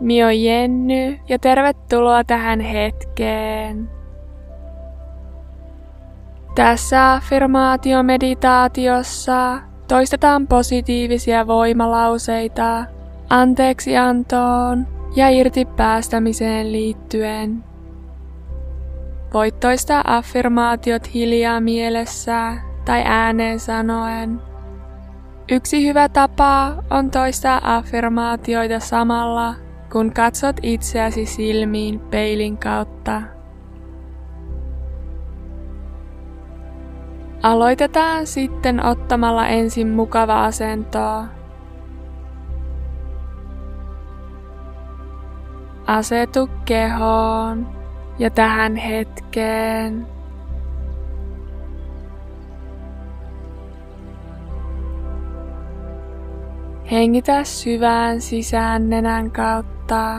Mie oon Jenny ja tervetuloa tähän hetkeen. Tässä affirmaatiomeditaatiossa toistetaan positiivisia voimalauseita anteeksiantoon ja irtipäästämiseen liittyen. Voit toistaa affirmaatiot hiljaa mielessä tai ääneen sanoen. Yksi hyvä tapa on toistaa affirmaatioita samalla, kun katsot itseäsi silmiin peilin kautta. Aloitetaan sitten ottamalla ensin mukava asento. Asetu kehoon ja tähän hetkeen. Hengitä syvään sisään nenän kautta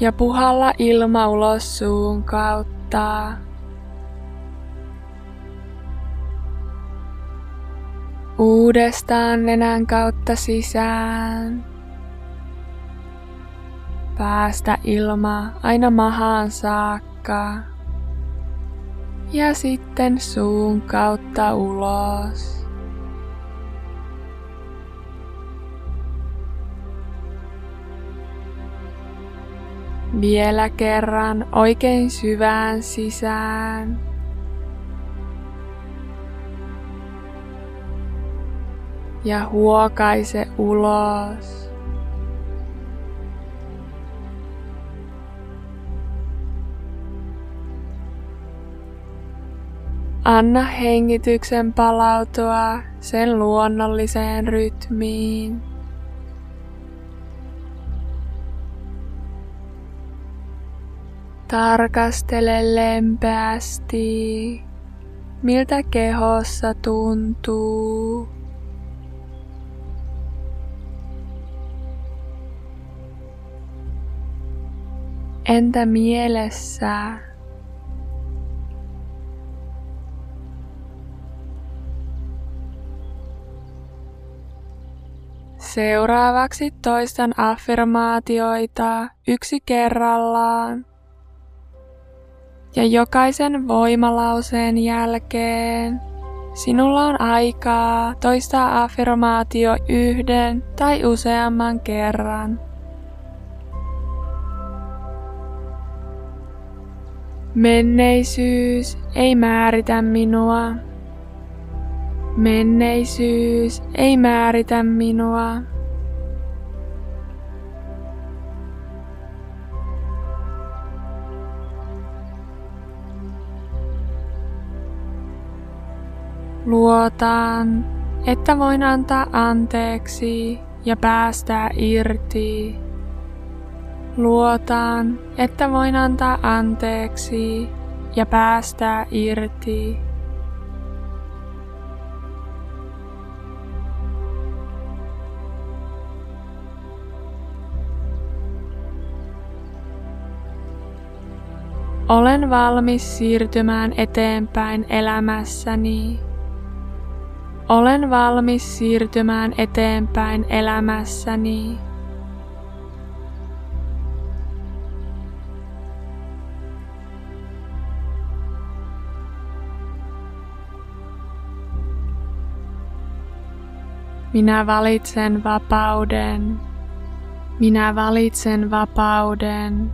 ja puhalla ilma ulos suun kautta. Uudestaan nenän kautta sisään. Päästä ilma aina mahaan saakka. Ja sitten suun kautta ulos. Vielä kerran oikein syvään sisään. Ja huokaise ulos. Anna hengityksen palautua sen luonnolliseen rytmiin. Tarkastele lempeästi, miltä kehossa tuntuu. Entä mielessä? Seuraavaksi toistan affirmaatioita yksi kerrallaan ja jokaisen voimalauseen jälkeen sinulla on aikaa toistaa affirmaatio yhden tai useamman kerran. Menneisyys ei määritä minua. Menneisyys ei määritä minua. Luotan, että voin antaa anteeksi ja päästää irti. Luotan, että voin antaa anteeksi ja päästää irti. Olen valmis siirtymään eteenpäin elämässäni. Olen valmis siirtymään eteenpäin elämässäni. Minä valitsen vapauden. Minä valitsen vapauden.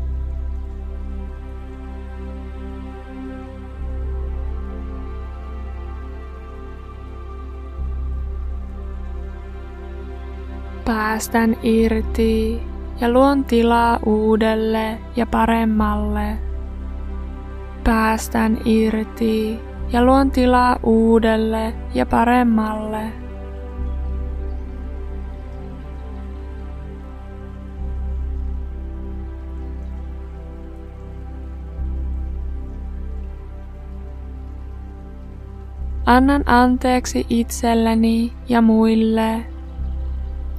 Päästän irti ja luon tilaa uudelle ja paremmalle. Päästän irti ja luon tilaa uudelle ja paremmalle. Annan anteeksi itselleni ja muille.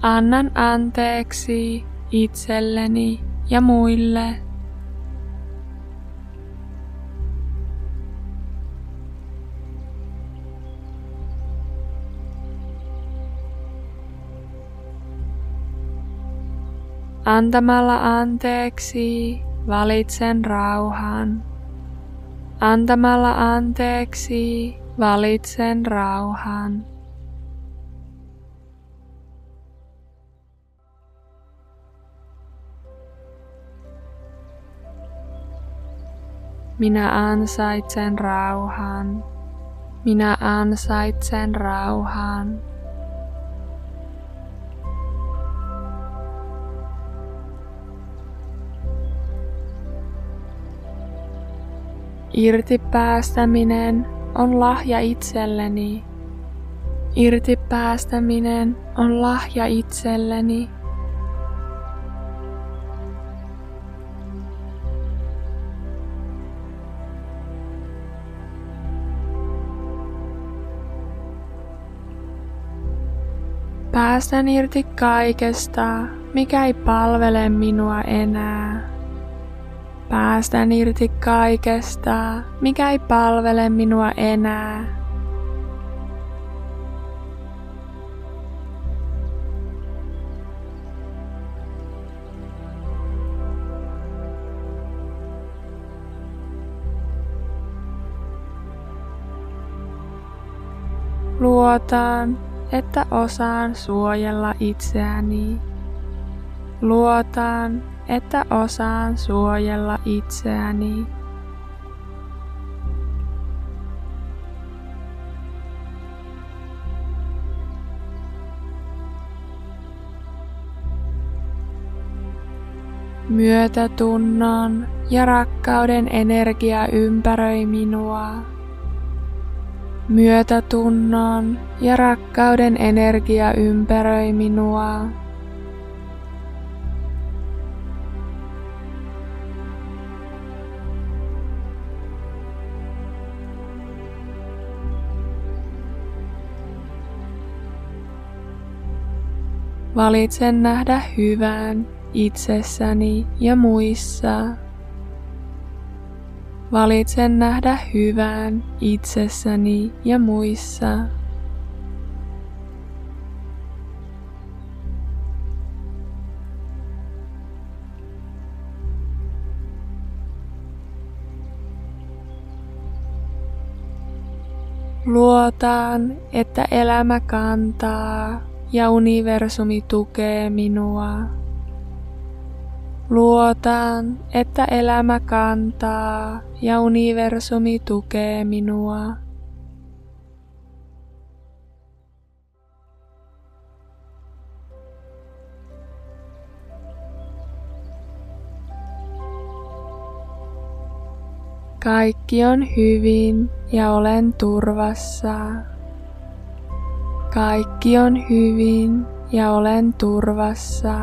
Annan anteeksi itselleni ja muille. Antamalla anteeksi valitsen rauhan. Antamalla anteeksi valitsen rauhan. Minä ansaitsen rauhan. Minä ansaitsen rauhan. Irtipäästäminen on lahja itselleni. Irtipäästäminen on lahja itselleni. Päästän irti kaikesta, mikä ei palvele minua enää. Päästän irti kaikesta, mikä ei palvele minua enää. Luotan, että osaan suojella itseäni. Luotan, että osaan suojella itseäni. Myötätunnon ja rakkauden energia ympäröi minua. Myötätunnon ja rakkauden energia ympäröi minua. Valitsen nähdä hyvän itsessäni ja muissa. Valitsen nähdä hyvän itsessäni ja muissa. Luotan, että elämä kantaa ja universumi tukee minua. Luotan, että elämä kantaa ja universumi tukee minua. Kaikki on hyvin ja olen turvassa. Kaikki on hyvin ja olen turvassa.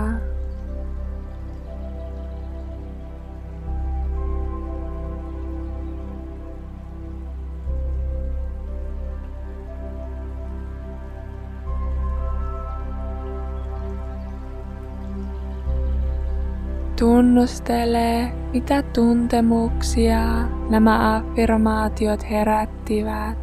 Tunnustele, mitä tuntemuksia nämä affirmaatiot herättivät.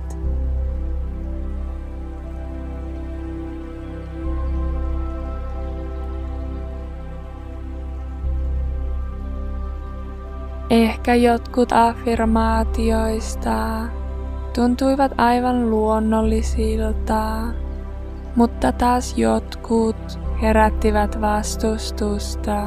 Ehkä jotkut affirmaatioista tuntuivat aivan luonnollisilta, mutta taas jotkut herättivät vastustusta.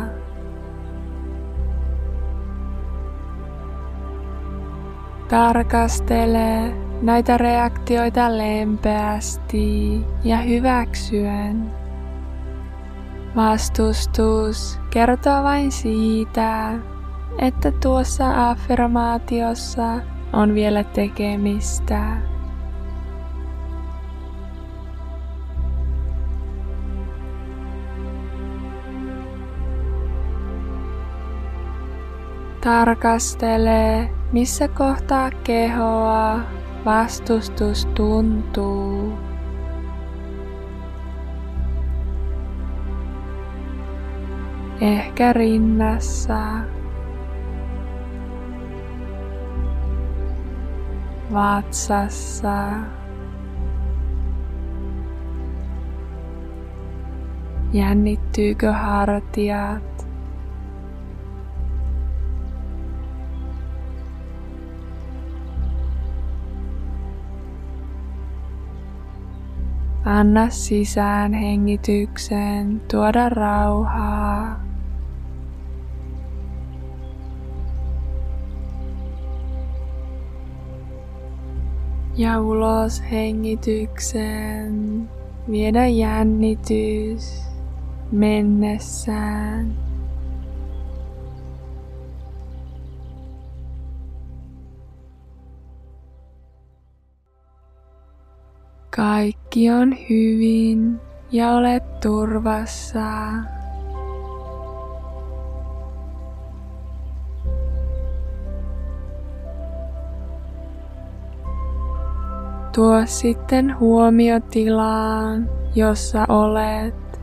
Tarkastele näitä reaktioita lempeästi ja hyväksyen. Vastustus kertoo vain siitä, että tuossa affirmaatiossa on vielä tekemistä. Tarkastele, missä kohtaa kehoa vastustus tuntuu. Ehkä rinnassa. Vatsassa. Jännittyykö hartiat? Anna sisään hengitykseen tuoda rauhaa. Ja ulos hengitykseen viedä jännitys mennessään. Kaikki on hyvin ja olet turvassa. Tuo sitten huomio tilaan, jossa olet.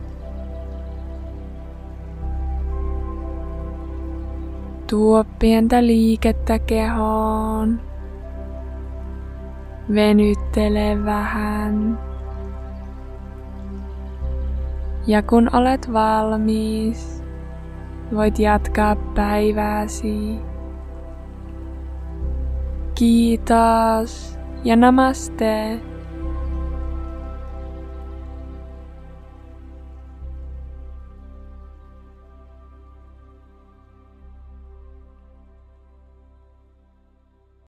Tuo pientä liikettä kehoon. Venyttele vähän. Ja kun olet valmis, voit jatkaa päivääsi. Kiitos ja namaste.